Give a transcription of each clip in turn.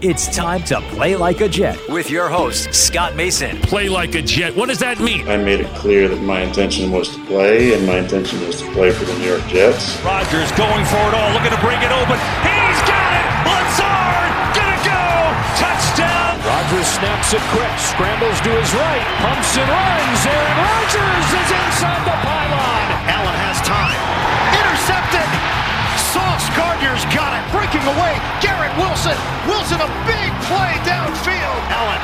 It's time to play like a Jet with your host, Scott Mason. Play like a Jet. What does that mean? I made it clear that my intention was to play, and my intention was to play for the New York Jets. Rodgers going for it all, looking to bring it open. He's got it! Lazard! Gonna go! Touchdown! Rodgers snaps it quick, scrambles to his right, pumps and runs. Aaron Rodgers is inside the pylon. Allen has time. Intercepted! Sauce Gardner's got it, breaking away, Garrett Wilson. Wilson, a big play downfield. Allen,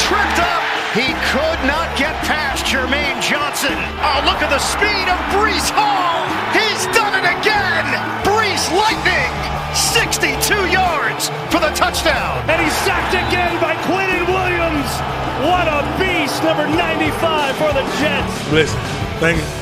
tripped up. He could not get past Jermaine Johnson. Oh, look at the speed of Breece Hall. He's done it again. Breece lightning, 62 yards for the touchdown. And he's sacked again by Quinnen Williams. What a beast, number 95 for the Jets. Listen.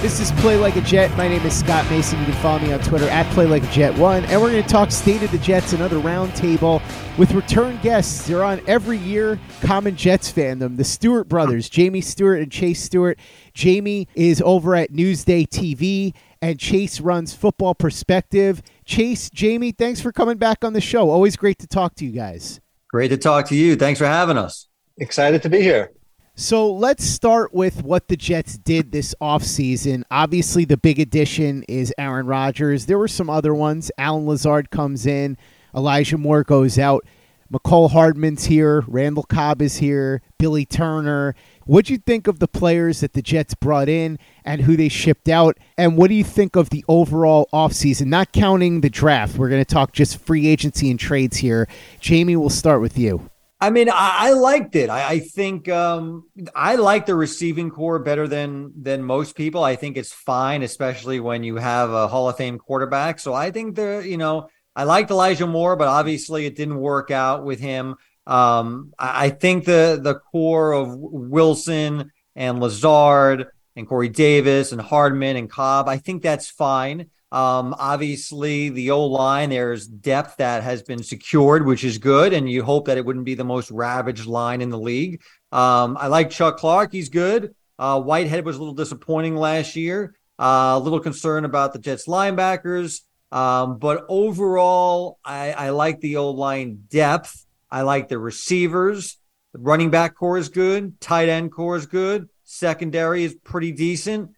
This is Play Like a Jet. My name is Scott Mason. You can follow me on Twitter at PlayLikeAJet1. And we're going to talk State of the Jets, another roundtable with return guests. They're on every year, common Jets fandom. The Stewart brothers, Jamie Stewart and Chase Stewart. Jamie is over at Newsday TV, and Chase runs Football Perspective. Chase, Jamie, thanks for coming back on the show. Always great to talk to you guys. Great to talk to you. Thanks for having us. Excited to be here. So let's start with what the Jets did this offseason. Obviously, the big addition is Aaron Rodgers. There were some other ones. Allen Lazard comes in. Elijah Moore goes out. McCole Hardman's here. Randall Cobb is here. Billy Turner. What'd you think of the players that the Jets brought in and who they shipped out? And what do you think of the overall offseason? Not counting the draft. We're going to talk just free agency and trades here. Jamie, we'll start with you. I mean, I liked it. I think I like the receiving core better than most people. I think it's fine, especially when you have a Hall of Fame quarterback. So I think I liked Elijah Moore, but obviously it didn't work out with him. I think the core of Wilson and Lazard and Corey Davis and Hardman and Cobb, I think that's fine. Obviously the O-line, there's depth that has been secured, which is good. And you hope that it wouldn't be the most ravaged line in the league. I like Chuck Clark. He's good. Whitehead was a little disappointing last year. A little concern about the Jets linebackers. But overall, I like the O-line depth. I like the receivers. The running back core is good. Tight end core is good. Secondary is pretty decent.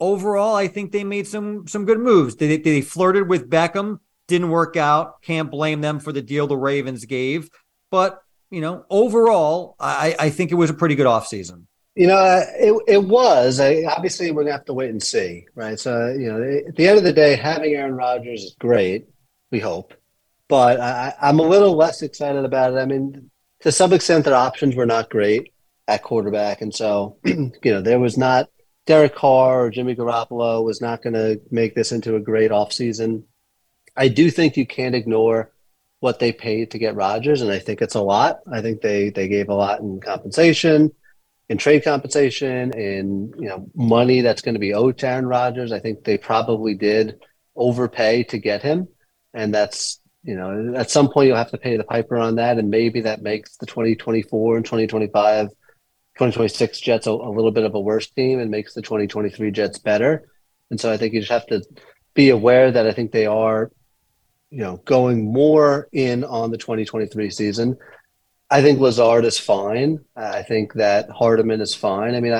Overall, I think they made some good moves. They flirted with Beckham, didn't work out. Can't blame them for the deal the Ravens gave. But, overall, I think it was a pretty good offseason. It was. Obviously, we're going to have to wait and see, right? So, at the end of the day, having Aaron Rodgers is great, we hope. But I'm a little less excited about it. I mean, to some extent, their options were not great at quarterback. And so, there was not – Derek Carr or Jimmy Garoppolo was not going to make this into a great offseason. I do think you can't ignore what they paid to get Rodgers, and I think it's a lot. I think they gave a lot in compensation, in trade compensation, in money that's going to be owed to Aaron Rodgers. I think they probably did overpay to get him, and that's You know, at some point you'll have to pay the piper on that, and maybe that makes the 2024 and 2025, 2026 Jets a little bit of a worse team and makes the 2023 Jets better. And so I think you just have to be aware that I think they are, you know, going more in on the 2023 season. I think Lazard is fine. I think that Hardman is fine. I mean,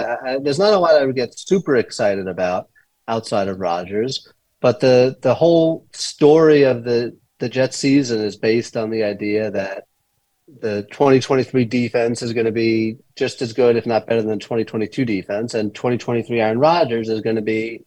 there's not a lot I would get super excited about outside of Rodgers, but the whole story of the Jets season is based on the idea that the 2023 defense is going to be just as good, if not better than 2022 defense, and 2023 Aaron Rodgers is going to be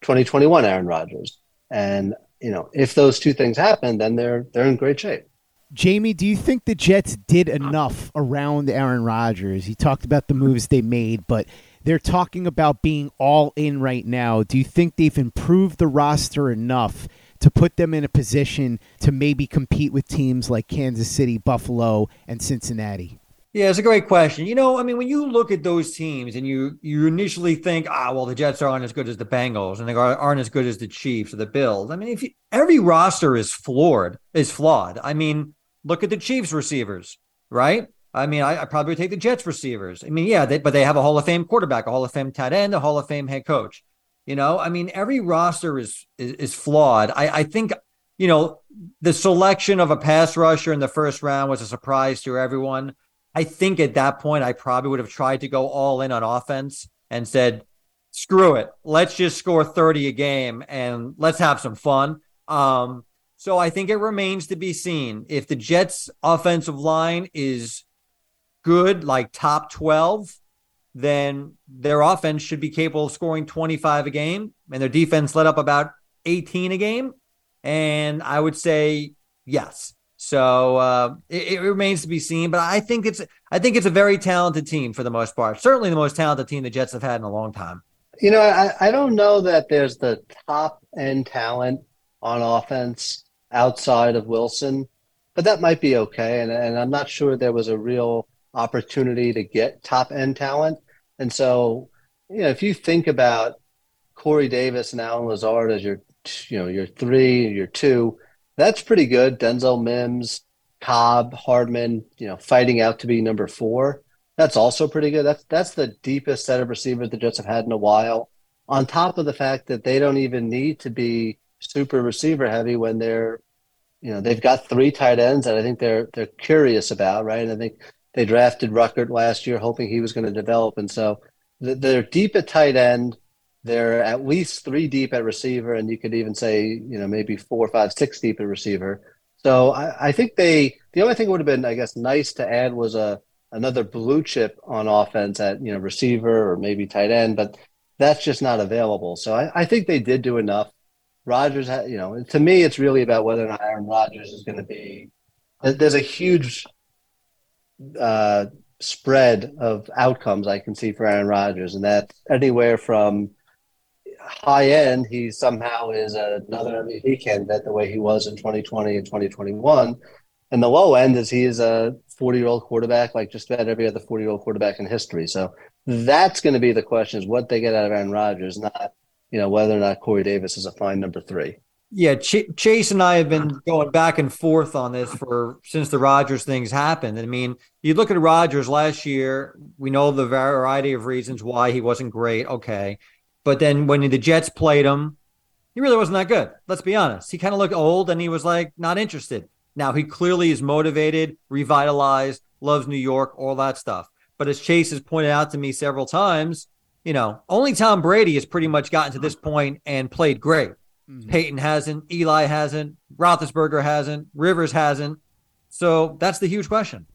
2021 Aaron Rodgers. And, you know, if those two things happen, then they're in great shape. Jamie, do you think the Jets did enough around Aaron Rodgers? You talked about the moves they made, but they're talking about being all in right now. Do you think they've improved the roster enough to put them in a position to maybe compete with teams like Kansas City, Buffalo, and Cincinnati? Yeah, it's a great question. You know, I mean, when you look at those teams and you initially think, well, the Jets aren't as good as the Bengals and they aren't as good as the Chiefs or the Bills. I mean, every roster is flawed. I mean, look at the Chiefs receivers, right? I mean, I probably would take the Jets receivers. I mean, yeah, but they have a Hall of Fame quarterback, a Hall of Fame tight end, a Hall of Fame head coach. You know, I mean, every roster is flawed. I think, you know, the selection of a pass rusher in the first round was a surprise to everyone. I think at that point, I probably would have tried to go all in on offense and said, screw it. Let's just score 30 a game and let's have some fun. So I think it remains to be seen if the Jets offensive line is good, like top 12, then their offense should be capable of scoring 25 a game, and their defense let up about 18 a game. And I would say yes. So it remains to be seen, but I think it's a very talented team for the most part. Certainly the most talented team the Jets have had in a long time. You know, I don't know that there's the top end talent on offense outside of Wilson, but that might be okay. And I'm not sure there was a real opportunity to get top end talent. And so, you know, if you think about Corey Davis and Allen Lazard as your three, your two, that's pretty good. Denzel Mims, Cobb, Hardman, you know, fighting out to be number four. That's also pretty good. That's the deepest set of receivers the Jets have had in a while. On top of the fact that they don't even need to be super receiver heavy when they're, you know, they've got three tight ends that I think they're curious about, right? And I think they drafted Ruckert last year hoping he was going to develop. And so they're deep at tight end. They're at least three deep at receiver, and you could even say, you know, maybe four, five, six deep at receiver. So I think the only thing would have been, I guess, nice to add was another blue chip on offense at, you know, receiver or maybe tight end, but that's just not available. So I think they did do enough. Rodgers, you know, to me, it's really about whether or not Aaron Rodgers is going to be – there's a huge spread of outcomes I can see for Aaron Rodgers, and that's anywhere from – high end, he somehow is another MVP candidate the way he was in 2020 and 2021. And the low end is he is a 40-year-old quarterback, like just about every other 40-year-old quarterback in history. So that's going to be the question, is what they get out of Aaron Rodgers, not, you know, whether or not Corey Davis is a fine number three. Yeah, Chase and I have been going back and forth on this since the Rodgers things happened. I mean, you look at Rodgers last year, we know the variety of reasons why he wasn't great. Okay. But then when the Jets played him, he really wasn't that good. Let's be honest. He kind of looked old and he was like not interested. Now he clearly is motivated, revitalized, loves New York, all that stuff. But as Chase has pointed out to me several times, you know, only Tom Brady has pretty much gotten to this point and played great. Mm-hmm. Peyton hasn't, Eli hasn't, Roethlisberger hasn't, Rivers hasn't. So that's the huge question.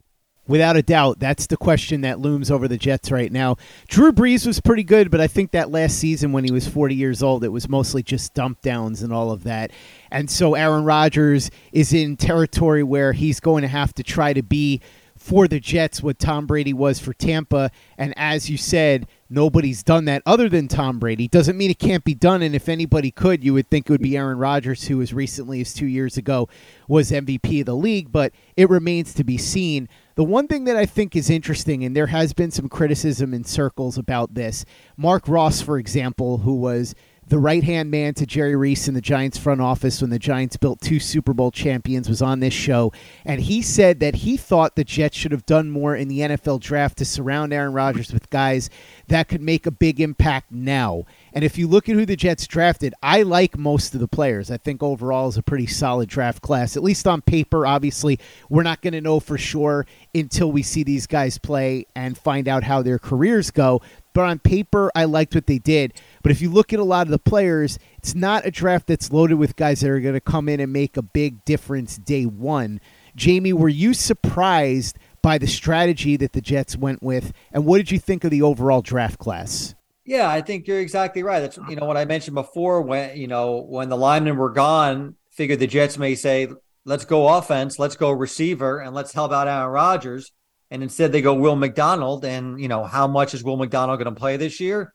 Without a doubt, that's the question that looms over the Jets right now. Drew Brees was pretty good, but I think that last season when he was 40 years old, it was mostly just dump downs and all of that. And so Aaron Rodgers is in territory where he's going to have to try to be for the Jets what Tom Brady was for Tampa. And as you said, nobody's done that other than Tom Brady. Doesn't mean it can't be done. And if anybody could, you would think it would be Aaron Rodgers, who as recently as 2 years ago was MVP of the league. But it remains to be seen. The one thing that I think is interesting, and there has been some criticism in circles about this, Mark Ross, for example, who was the right-hand man to Jerry Reese in the Giants front office when the Giants built two Super Bowl champions, was on this show, and he said that he thought the Jets should have done more in the NFL draft to surround Aaron Rodgers with guys that could make a big impact now. And if you look at who the Jets drafted, I like most of the players. I think overall is a pretty solid draft class, at least on paper. Obviously, we're not going to know for sure until we see these guys play and find out how their careers go. But on paper, I liked what they did. But if you look at a lot of the players, it's not a draft that's loaded with guys that are going to come in and make a big difference day one. Jamie, were you surprised by the strategy that the Jets went with? And what did you think of the overall draft class? Yeah, I think you're exactly right. That's, you know, what I mentioned before, when the linemen were gone, figured the Jets may say, let's go offense, let's go receiver, and let's help out Aaron Rodgers. And instead they go Will McDonald. And, you know, how much is Will McDonald going to play this year?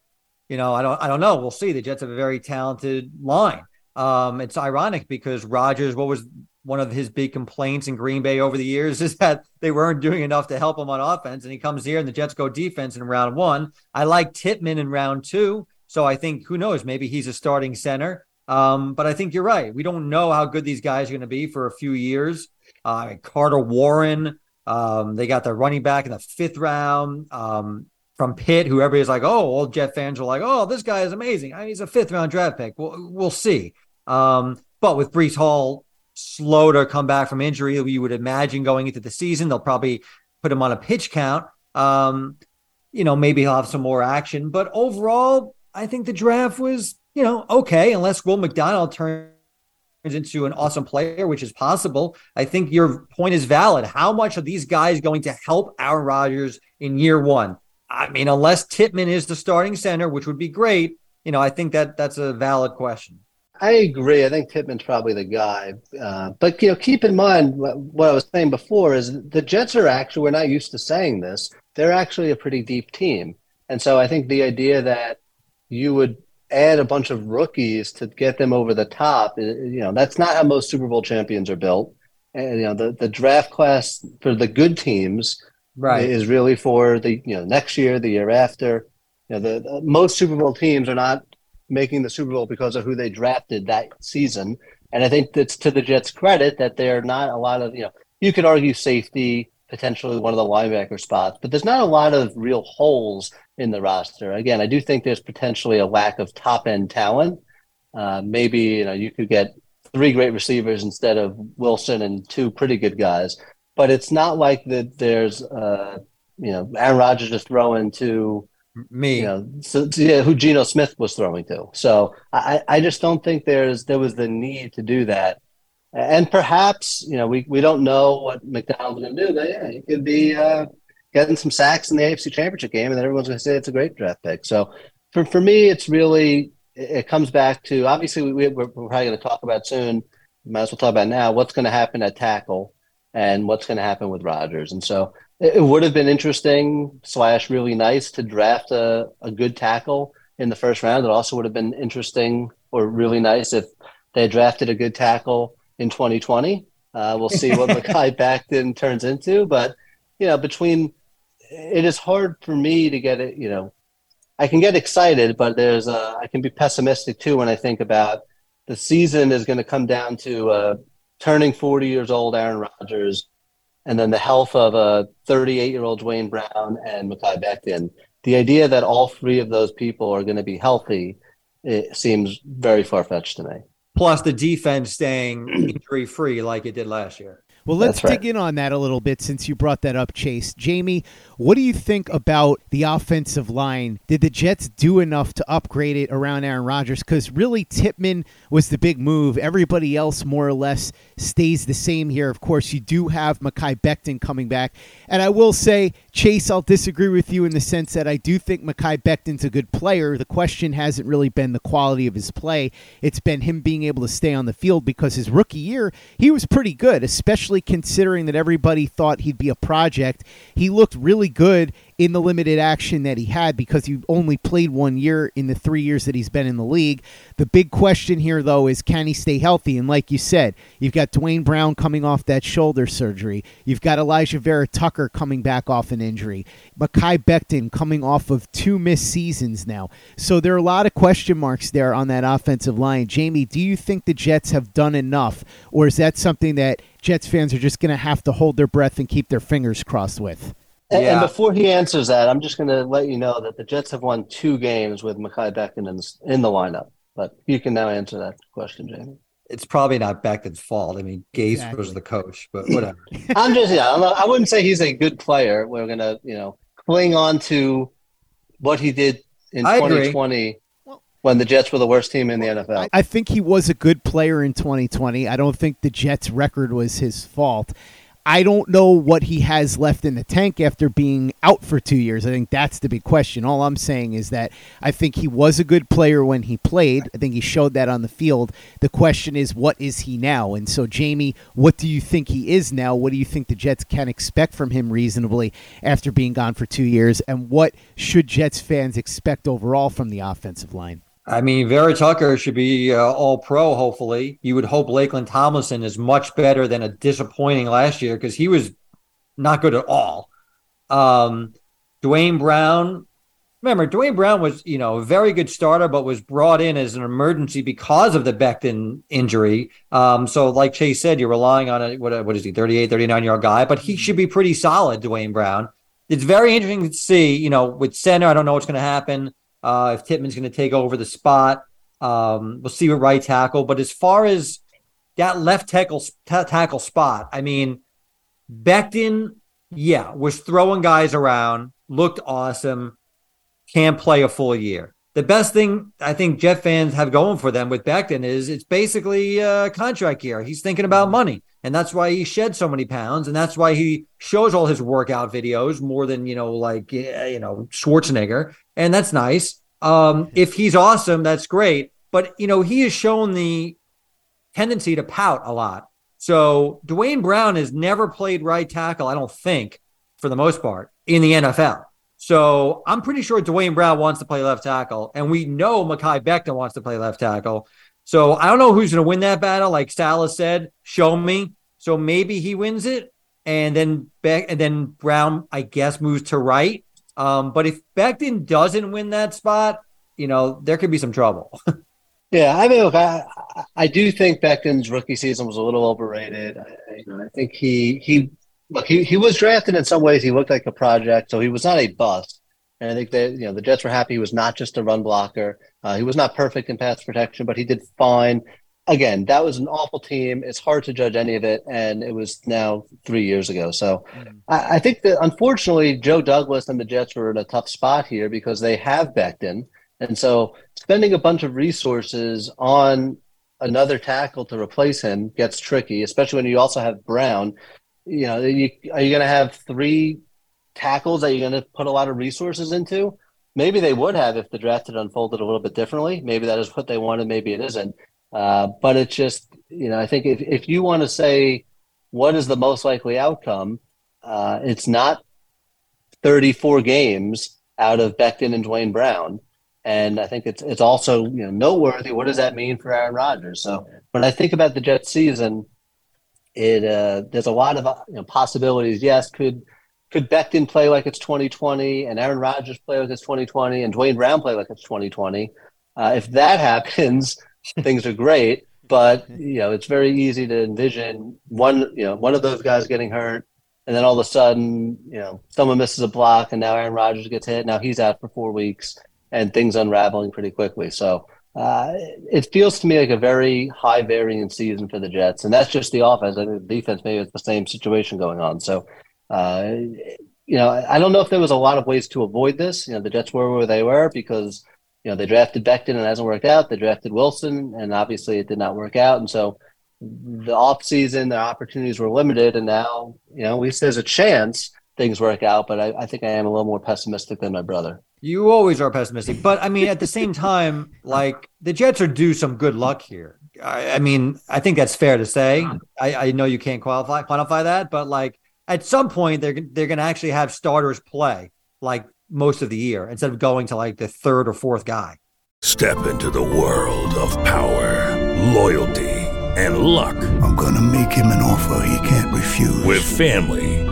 You know, I don't know. We'll see. The Jets have a very talented line. It's ironic because Rodgers, what was one of his big complaints in Green Bay over the years, is that they weren't doing enough to help him on offense. And he comes here and the Jets go defense in round one. I like Tippmann in round two. So I think, who knows, maybe he's a starting center. But I think you're right. We don't know how good these guys are going to be for a few years. Carter Warren, they got their running back in the fifth round from Pitt, who everybody's like, oh, all Jet fans are like, oh, this guy is amazing. He's a fifth round draft pick. We'll see. But with Breece Hall, slow to come back from injury, you would imagine going into the season, they'll probably put him on a pitch count. Maybe he'll have some more action, but overall, I think the draft was, okay. Unless Will McDonald turns into an awesome player, which is possible. I think your point is valid. How much are these guys going to help Aaron Rodgers in year one? I mean, unless Tippmann is the starting center, which would be great. I think that's a valid question. I agree. I think Tippmann's probably the guy. But, keep in mind what I was saying before is the Jets are actually, we're not used to saying this, they're actually a pretty deep team. And so I think the idea that you would add a bunch of rookies to get them over the top, that's not how most Super Bowl champions are built. And, the draft class for the good teams is really for the, next year, the year after. The most Super Bowl teams are not making the Super Bowl because of who they drafted that season. And I think that's to the Jets' credit that there are not a lot of, you could argue safety, potentially one of the linebacker spots, but there's not a lot of real holes in the roster. Again, I do think there's potentially a lack of top-end talent. Maybe, you could get three great receivers instead of Wilson and two pretty good guys. But it's not like that there's, Aaron Rodgers just throwing to me, who Geno Smith was throwing to. So I just don't think there was the need to do that. And perhaps, we don't know what McDonald's going to do. But yeah, he could be getting some sacks in the AFC Championship game, and everyone's going to say it's a great draft pick. So for me, it's really it comes back to, obviously we're probably going to talk about soon. Might as well talk about now what's going to happen at tackle and what's going to happen with Rodgers. And so it would have been interesting / really nice to draft a good tackle in the first round. It also would have been interesting or really nice if they drafted a good tackle in 2020. We'll see what Mekhi Becton turns into. But, it is hard for me to get it, I can get excited, but I can be pessimistic too when I think about the season is going to come down to turning 40 years old Aaron Rodgers, and then the health of a 38-year-old Dwayne Brown and Mekhi Becton. The idea that all three of those people are going to be healthy, it seems very far-fetched to me. Plus the defense staying injury-free like it did last year. Well, let's dig in on that a little bit since you brought that up, Chase. Jamie, what do you think about the offensive line? Did the Jets do enough to upgrade it around Aaron Rodgers? Because really Tippmann was the big move. Everybody else more or less stays the same here. Of course, you do have Mekhi Becton coming back. And I will say, Chase, I'll disagree with you in the sense that I do think Mekhi Becton's a good player. The question hasn't really been the quality of his play. It's been him being able to stay on the field, because his rookie year, he was pretty good, especially considering that everybody thought he'd be a project. He looked really good in the limited action that he had because he only played 1 year in the 3 years that he's been in the league. The big question here, though, is can he stay healthy? And like you said, you've got Dwayne Brown coming off that shoulder surgery. You've got Elijah Vera Tucker coming back off an injury. Mekhi Becton coming off of two missed seasons now. So there are a lot of question marks there on that offensive line. Jamie, do you think the Jets have done enough, or is that something that Jets fans are just going to have to hold their breath and keep their fingers crossed with? Yeah. And before he answers that, I'm just going to let you know that the Jets have won 2 games with Mekhi Becton in the lineup. But you can now answer that question, Jamie. It's probably not Becton's fault. I mean, Gase was the coach, but whatever. I wouldn't say he's a good player. We're going to, cling on to what he did in 2020 when the Jets were the worst team in the NFL. I think he was a good player in 2020. I don't think the Jets' record was his fault. I don't know what he has left in the tank after being out for 2 years. I think that's the big question. All I'm saying is that I think he was a good player when he played. I think he showed that on the field. The question is, what is he now? And so, Jamie, what do you think he is now? What do you think the Jets can expect from him reasonably after being gone for 2 years? And what should Jets fans expect overall from the offensive line? I mean, Vera Tucker should be all-pro, hopefully. You would hope Lakeland Tomlinson is much better than a disappointing last year because he was not good at all. Dwayne Brown, remember, Dwayne Brown was, a very good starter but was brought in as an emergency because of the Becton injury. So like Chase said, you're relying on a, what is he, 38, 39-year-old guy, but he should be pretty solid, Dwayne Brown. It's very interesting to see, with center, I don't know what's going to happen. If Tippmann's going to take over the spot, we'll see what right tackle. But as far as that left tackle spot, I mean, Becton, was throwing guys around, looked awesome, can't play a full year. The best thing I think Jet fans have going for them with Becton is it's basically a contract year. He's thinking about money, and that's why he shed so many pounds, and that's why he shows all his workout videos more than, Schwarzenegger, and that's nice. If he's awesome, that's great, but, he has shown the tendency to pout a lot. So Dwayne Brown has never played right tackle, I don't think, for the most part, in the NFL. So I'm pretty sure Dwayne Brown wants to play left tackle, and we know Mekhi Becton wants to play left tackle. So I don't know who's going to win that battle. Like Salah said, show me. So maybe he wins it, and then Brown, I guess, moves to right. But if Becton doesn't win that spot, there could be some trouble. Yeah, I mean, look, I do think Becton's rookie season was a little overrated. I think he. Look, he was drafted in some ways. He looked like a project, so he was not a bust. And I think that the Jets were happy he was not just a run blocker. He was not perfect in pass protection, but he did fine. Again, that was an awful team. It's hard to judge any of it, and it was now 3 years ago. So I think that, unfortunately, Joe Douglas and the Jets were in a tough spot here because they have Becton. And so spending a bunch of resources on another tackle to replace him gets tricky, especially when you also have Brown. Are you going to have 3 tackles that you're going to put a lot of resources into? Maybe they would have if the draft had unfolded a little bit differently. Maybe that is what they wanted. Maybe it isn't. But it's just, I think if you want to say what is the most likely outcome, it's not 34 games out of Becton and Dwayne Brown. And I think it's also noteworthy. What does that mean for Aaron Rodgers? So when I think about the Jets season, there's a lot of possibilities. Yes, could Becton play like it's 2020, and Aaron Rodgers play like it's 2020, and Dwayne Brown play like it's 2020? If that happens, things are great. But it's very easy to envision one of those guys getting hurt, and then all of a sudden someone misses a block, and now Aaron Rodgers gets hit. Now he's out for 4 weeks, and things unraveling pretty quickly. So. It feels to me like a very high variance season for the Jets, and that's just the offense. I think the defense, maybe it's the same situation going on. So, I don't know if there was a lot of ways to avoid this. The Jets were where they were because, they drafted Becton and it hasn't worked out. They drafted Wilson, and obviously it did not work out. And so the offseason, their opportunities were limited, and now, at least there's a chance things work out, but I think I am a little more pessimistic than my brother. You always are pessimistic. But, I mean, at the same time, like, the Jets are due some good luck here. I mean, I think that's fair to say. I know you can't quantify that, but, like, at some point they're going to actually have starters play. like most of the year instead of going to like the third or fourth guy. Step into the world of power, loyalty, and luck. I'm going to make him an offer he can't refuse. With family,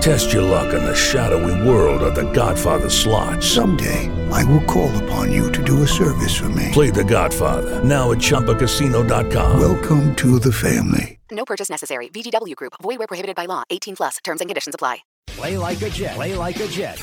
Test your luck in the shadowy world of The Godfather slot. Someday, I will call upon you to do a service for me. Play The Godfather, now at chumbacasino.com. Welcome to the family. No purchase necessary. VGW Group. Void where prohibited by law. 18 plus. Terms and conditions apply. Play like a Jet. Play like a Jet.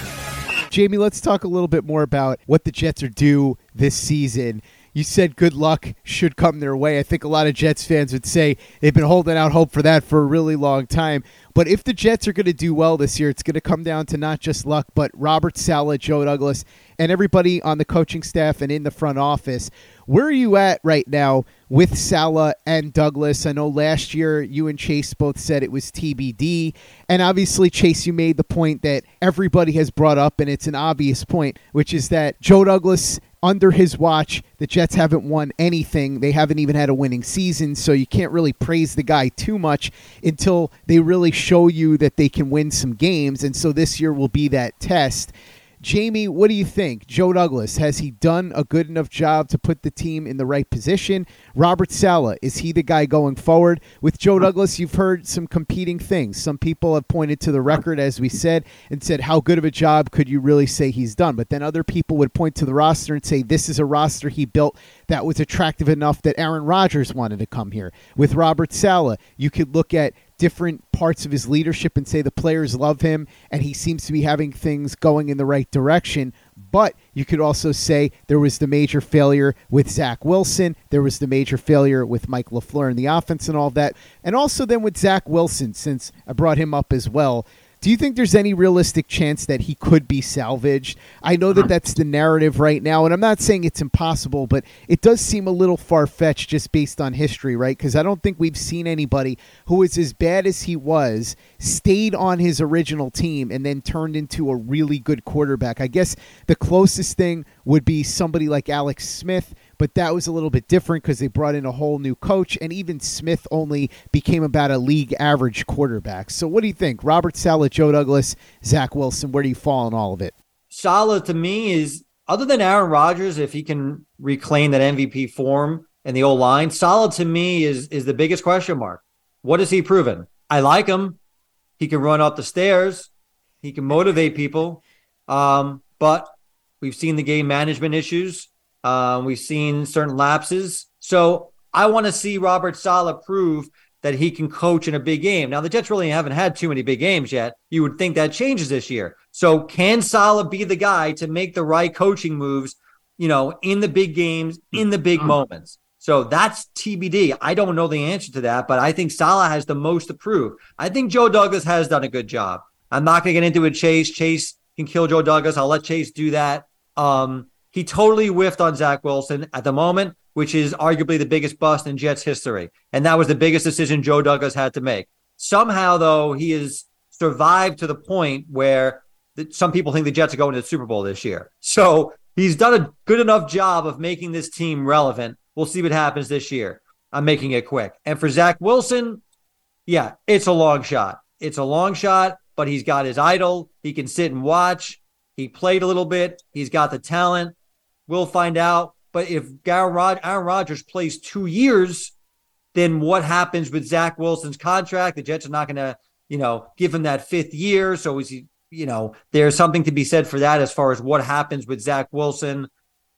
Jamie, let's talk a little bit more about what the Jets are due this season. You said good luck should come their way. I think a lot of Jets fans would say they've been holding out hope for that for a really long time. But if the Jets are going to do well this year, it's going to come down to not just luck, but Robert Saleh, Joe Douglas, and everybody on the coaching staff and in the front office. Where are you at right now with Saleh and Douglas? I know last year you and Chase both said it was TBD. And obviously, Chase, you made the point that everybody has brought up, and it's an obvious point, which is that Joe Douglas, under his watch, the Jets haven't won anything. They haven't even had a winning season, so you can't really praise the guy too much until they really show you that they can win some games, and so this year will be that test. Jamie, what do you think? Joe Douglas, has he done a good enough job to put the team in the right position? Robert Saleh, is he the guy going forward? With Joe Douglas, you've heard some competing things. Some people have pointed to the record, as we said, and said, how good of a job could you really say he's done? But then other people would point to the roster and say, this is a roster he built that was attractive enough that Aaron Rodgers wanted to come here. With Robert Saleh, you could look at different parts of his leadership and say the players love him and he seems to be having things going in the right direction. But you could also say there was the major failure with Zach Wilson. There was the major failure with Mike LaFleur and the offense and all that. And also then with Zach Wilson, since I brought him up as well. Do you think there's any realistic chance that he could be salvaged? I know that that's the narrative right now, and I'm not saying it's impossible, but it does seem a little far-fetched just based on history, right? Because I don't think we've seen anybody who is as bad as he was, stayed on his original team, and then turned into a really good quarterback. I guess the closest thing would be somebody like Alex Smith, but that was a little bit different because they brought in a whole new coach, and even Smith only became about a league average quarterback. So what do you think? Robert Saleh, Joe Douglas, Zach Wilson, where do you fall in all of it? Saleh, to me, is, other than Aaron Rodgers, if he can reclaim that MVP form and the O-line, Saleh, to me, is the biggest question mark. What has he proven? I like him. He can run up the stairs. He can motivate people. But we've seen the game management issues. We've seen certain lapses. So I want to see Robert Saleh prove that he can coach in a big game. Now, the Jets really haven't had too many big games yet. You would think that changes this year. So can Saleh be the guy to make the right coaching moves, you know, in the big games, in the big moments? So that's TBD. I don't know the answer to that, but I think Saleh has the most to prove. I think Joe Douglas has done a good job. I'm not going to get into it, Chase. Chase can kill Joe Douglas. I'll let Chase do that. He totally whiffed on Zach Wilson at the moment, which is arguably the biggest bust in Jets history. And that was the biggest decision Joe Douglas had to make. Somehow, though, he has survived to the point where some people think the Jets are going to the Super Bowl this year. So he's done a good enough job of making this team relevant. We'll see what happens this year. I'm making it quick. And for Zach Wilson, yeah, it's a long shot. It's a long shot, but he's got his idol. He can sit and watch. He played a little bit. He's got the talent. We'll find out. But if Aaron Rodgers plays 2 years, then what happens with Zach Wilson's contract? The Jets are not going to, give him that fifth year. So is he, there's something to be said for that as far as what happens with Zach Wilson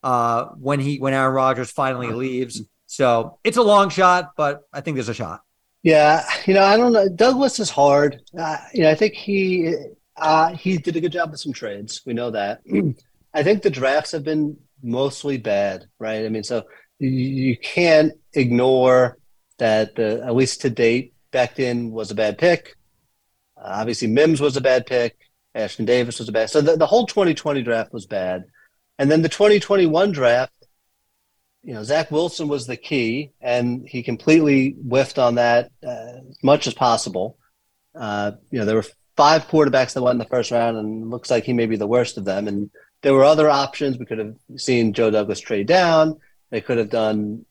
when Aaron Rodgers finally leaves. So it's a long shot, but I think there's a shot. Yeah, I don't know. Douglas is hard. I think he did a good job with some trades. We know that. I think the drafts have been mostly bad, right? I mean, so you can't ignore that at least to date, Becton was a bad pick. Obviously, Mims was a bad pick. Ashton Davis was a bad. So the whole 2020 draft was bad. And then the 2021 draft, Zach Wilson was the key, and he completely whiffed on that as much as possible. There were five quarterbacks that went in the first round, and it looks like he may be the worst of them. And there were other options. We could have seen Joe Douglas trade down. They could have done,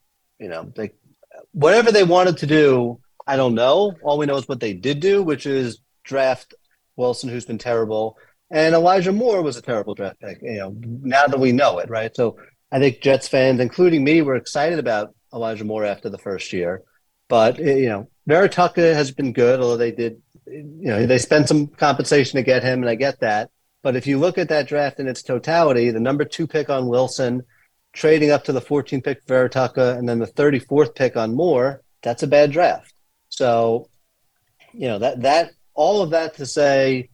whatever they wanted to do. I don't know. All we know is what they did do, which is draft Wilson, who's been terrible, and Elijah Moore was a terrible draft pick. Now that we know it, right? So I think Jets fans, including me, were excited about Elijah Moore after the first year. But, Vera Tucker has been good, although they did, they spent some compensation to get him, and I get that. But if you look at that draft in its totality, the number 2 pick on Wilson, trading up to the 14th pick for Vera Tucker, and then the 34th pick on Moore, that's a bad draft. So, that all of that to say,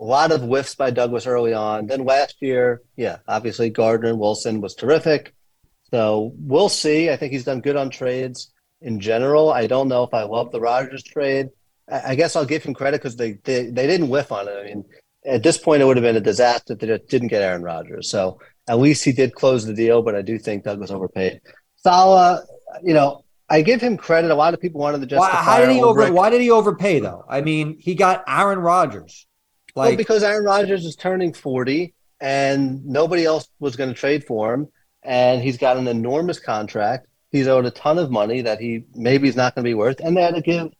a lot of whiffs by Douglas early on. Then last year, yeah, obviously Gardner and Wilson was terrific. So we'll see. I think he's done good on trades in general. I don't know if I love the Rodgers trade. I guess I'll give him credit because they didn't whiff on it. I mean, at this point, it would have been a disaster if they didn't get Aaron Rodgers. So at least he did close the deal, but I do think Douglas overpaid. Saleh, I give him credit. A lot of people wanted the Jets to fire Ulrich. Why did he overpay, though? I mean, he got Aaron Rodgers. Well, because Aaron Rodgers is turning 40, and nobody else was going to trade for him, and he's got an enormous contract. He's owed a ton of money that he maybe is not going to be worth, and they had to give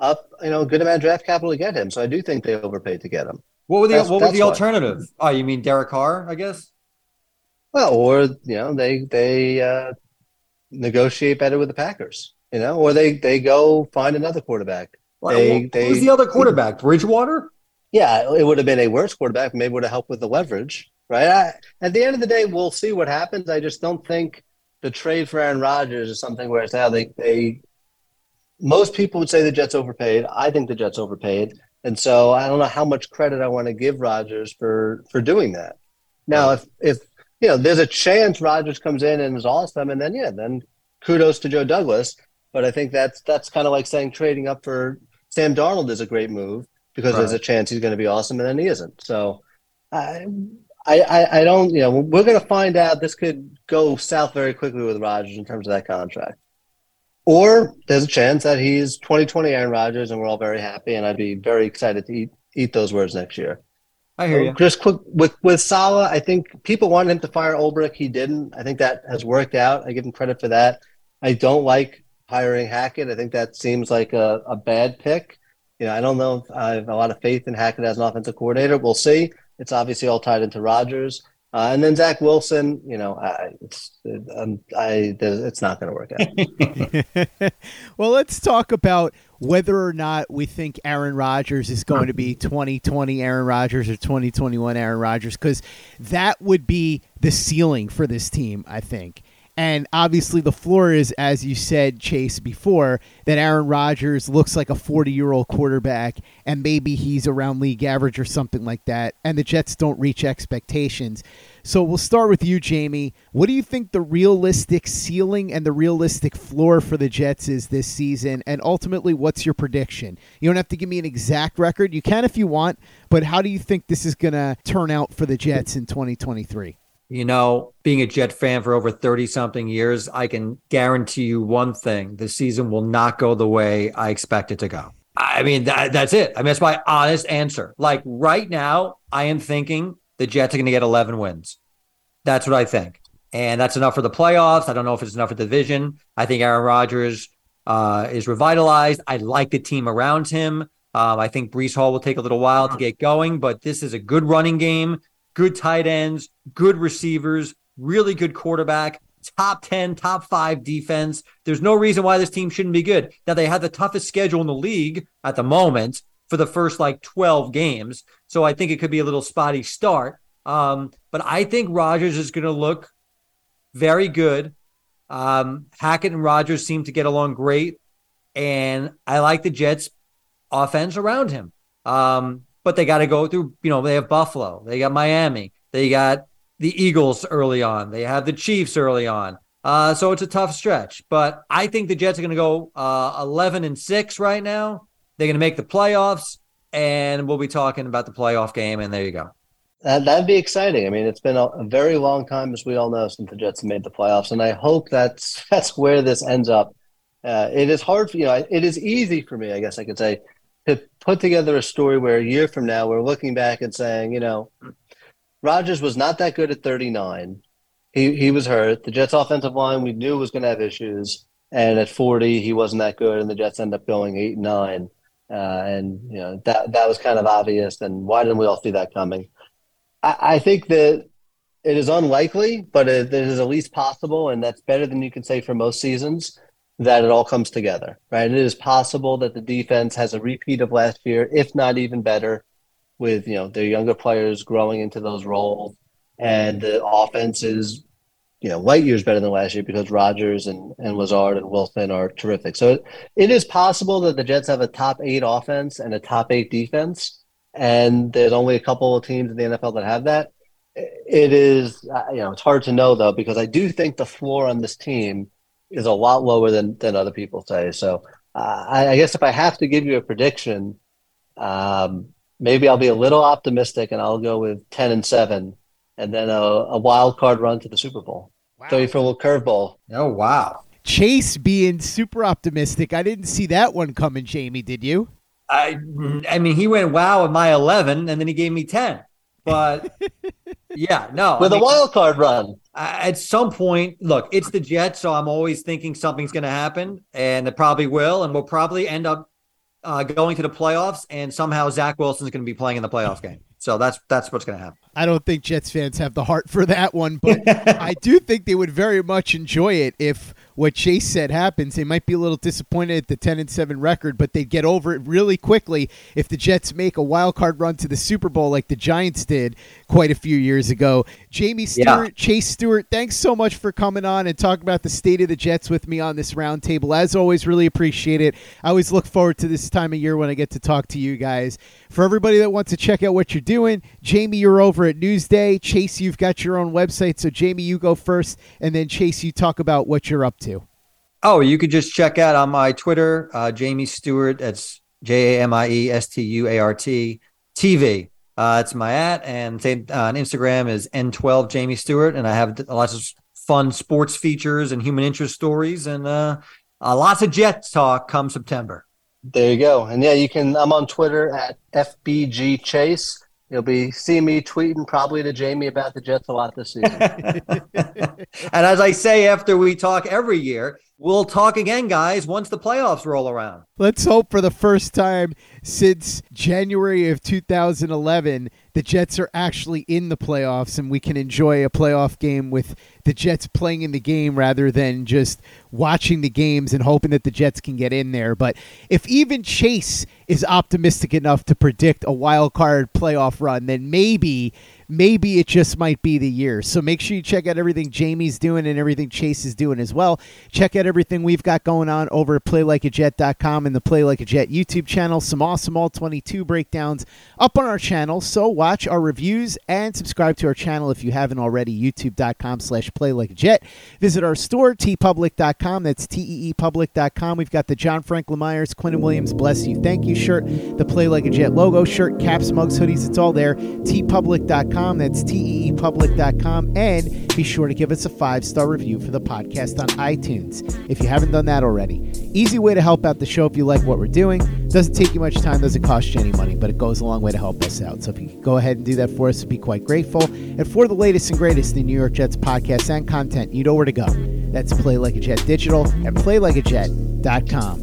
up, a good amount of draft capital to get him. So I do think they overpaid to get him. What was the alternative? Oh, you mean Derek Carr, I guess? Well, or they negotiate better with the Packers, or they go find another quarterback. Who's the other quarterback? Bridgewater? Yeah, it would have been a worse quarterback. Maybe it would have helped with the leverage, right? At the end of the day, we'll see what happens. I just don't think the trade for Aaron Rodgers is something where it's now most people would say the Jets overpaid. I think the Jets overpaid. And so I don't know how much credit I want to give Rodgers for doing that. Now, if there's a chance Rodgers comes in and is awesome, and then kudos to Joe Douglas. But I think that's kind of like saying trading up for Sam Darnold is a great move. Because right. There's a chance he's going to be awesome, and then he isn't. So I don't, we're going to find out. This could go south very quickly with Rodgers in terms of that contract. Or there's a chance that he's 2020 Aaron Rodgers, and we're all very happy, and I'd be very excited to eat those words next year. I hear you. Just quick, with Saleh, I think people wanted him to fire Ulbrich. He didn't. I think that has worked out. I give him credit for that. I don't like hiring Hackett. I think that seems like a bad pick. I don't know if I have a lot of faith in Hackett as an offensive coordinator. We'll see. It's obviously all tied into Rodgers. And then Zach Wilson, it's not going to work out. Well, let's talk about whether or not we think Aaron Rodgers is going to be 2020 Aaron Rodgers or 2021 Aaron Rodgers, because that would be the ceiling for this team, I think. And obviously the floor is, as you said, Chase, before, that Aaron Rodgers looks like a 40-year-old quarterback and maybe he's around league average or something like that, and the Jets don't reach expectations. So we'll start with you, Jamie. What do you think the realistic ceiling and the realistic floor for the Jets is this season, and ultimately what's your prediction? You don't have to give me an exact record. You can if you want, but how do you think this is going to turn out for the Jets in 2023? You know, being a Jet fan for over 30-something years, I can guarantee you one thing. The season will not go the way I expect it to go. I mean, that's it. I mean, that's my honest answer. Like right now, I am thinking the Jets are going to get 11 wins. That's what I think. And that's enough for the playoffs. I don't know if it's enough for the division. I think Aaron Rodgers is revitalized. I like the team around him. I think Breece Hall will take a little while to get going, but this is a good running game. Good tight ends, good receivers, really good quarterback, top 10, top 5 defense. There's no reason why this team shouldn't be good. Now, they have the toughest schedule in the league at the moment for the first, 12 games, so I think it could be a little spotty start. But I think Rodgers is going to look very good. Hackett and Rodgers seem to get along great, and I like the Jets' offense around him. But they got to go through, they have Buffalo, they got Miami, they got the Eagles early on, they have the Chiefs early on. So it's a tough stretch, but I think the Jets are going to go 11-6 right now. They're going to make the playoffs, and we'll be talking about the playoff game. And there you go. That'd be exciting. I mean, it's been a very long time, as we all know, since the Jets made the playoffs, and I hope that's where this ends up. It is hard for it is easy for me, I guess I could say, to put together a story where a year from now we're looking back and saying, Rodgers was not that good at 39. He was hurt. The Jets' offensive line we knew was going to have issues. And at 40, he wasn't that good, and the Jets end up going 8-9. That was kind of obvious, and why didn't we all see that coming? I think that it is unlikely, but it is at least possible, and that's better than you can say for most seasons, that it all comes together, right? It is possible that the defense has a repeat of last year, if not even better, with, their younger players growing into those roles. And the offense is, light years better than last year because Rodgers and Lazard and Wilson are terrific. So it is possible that the Jets have a top 8 offense and a top 8 defense, and there's only a couple of teams in the NFL that have that. It is, it's hard to know, though, because I do think the floor on this team is a lot lower than other people say. So I guess if I have to give you a prediction, maybe I'll be a little optimistic and I'll go with 10-7 and then a wild card run to the Super Bowl. Wow. Throw you for a little curveball. Oh, wow. Chase being super optimistic. I didn't see that one coming, Jamie, did you? I mean, he went wow at my 11 and then he gave me 10. But yeah, no. With a wild card run. At some point, look, it's the Jets, so I'm always thinking something's going to happen, and it probably will, and we'll probably end up going to the playoffs, and somehow Zach Wilson's going to be playing in the playoff game. So that's what's going to happen. I don't think Jets fans have the heart for that one, but I do think they would very much enjoy it if what Chase said happens. They might be a little disappointed at the 10-7 record, but they'd get over it really quickly if the Jets make a wild card run to the Super Bowl like the Giants did quite a few years ago. Jamie Stewart, yeah. Chase Stewart, thanks so much for coming on and talking about the state of the Jets with me on this roundtable. As always, really appreciate it. I always look forward to this time of year when I get to talk to you guys. For everybody that wants to check out what you're doing, Jamie, you're over at Newsday. Chase, you've got your own website. So Jamie, you go first, and then Chase, you talk about what you're up to. Oh, you could just check out on my Twitter, Jamie Stewart. That's JamieStuart TV. It's my at, and on Instagram is N12 Jamie Stewart. And I have lots of fun sports features and human interest stories, and lots of Jets talk come September. There you go. And yeah, I'm on Twitter at FBG Chase. You'll be seeing me tweeting probably to Jamie about the Jets a lot this season. And as I say, after we talk every year, we'll talk again, guys, once the playoffs roll around. Let's hope for the first time since January of 2011, the Jets are actually in the playoffs and we can enjoy a playoff game with the Jets playing in the game rather than just watching the games and hoping that the Jets can get in there. But if even Chase is optimistic enough to predict a wild card playoff run, then maybe maybe it just might be the year. So make sure you check out everything Jamie's doing and everything Chase is doing as well. Check out everything we've got going on over at playlikeajet.com and the Play Like a Jet YouTube channel. Some awesome all 22 breakdowns up on our channel. So watch our reviews and subscribe to our channel if you haven't already, youtube.com/playlikeajet. Visit our store, teepublic.com. That's teepublic.com. We've got the John Franklin Myers, Quentin Williams, Bless You, Thank You shirt, the Play Like a Jet logo shirt, caps, mugs, hoodies. It's all there. teepublic.com. That's teepublic.com. And be sure to give us a 5-star review for the podcast on iTunes if you haven't done that already. Easy way to help out the show if you like what we're doing. Doesn't take you much time, doesn't cost you any money, but it goes a long way to help us out. So if you could go ahead and do that for us, we'd be quite grateful. And for the latest and greatest in New York Jets podcasts and content, you know where to go. That's Play Like a Jet Digital and playlikeajet.com.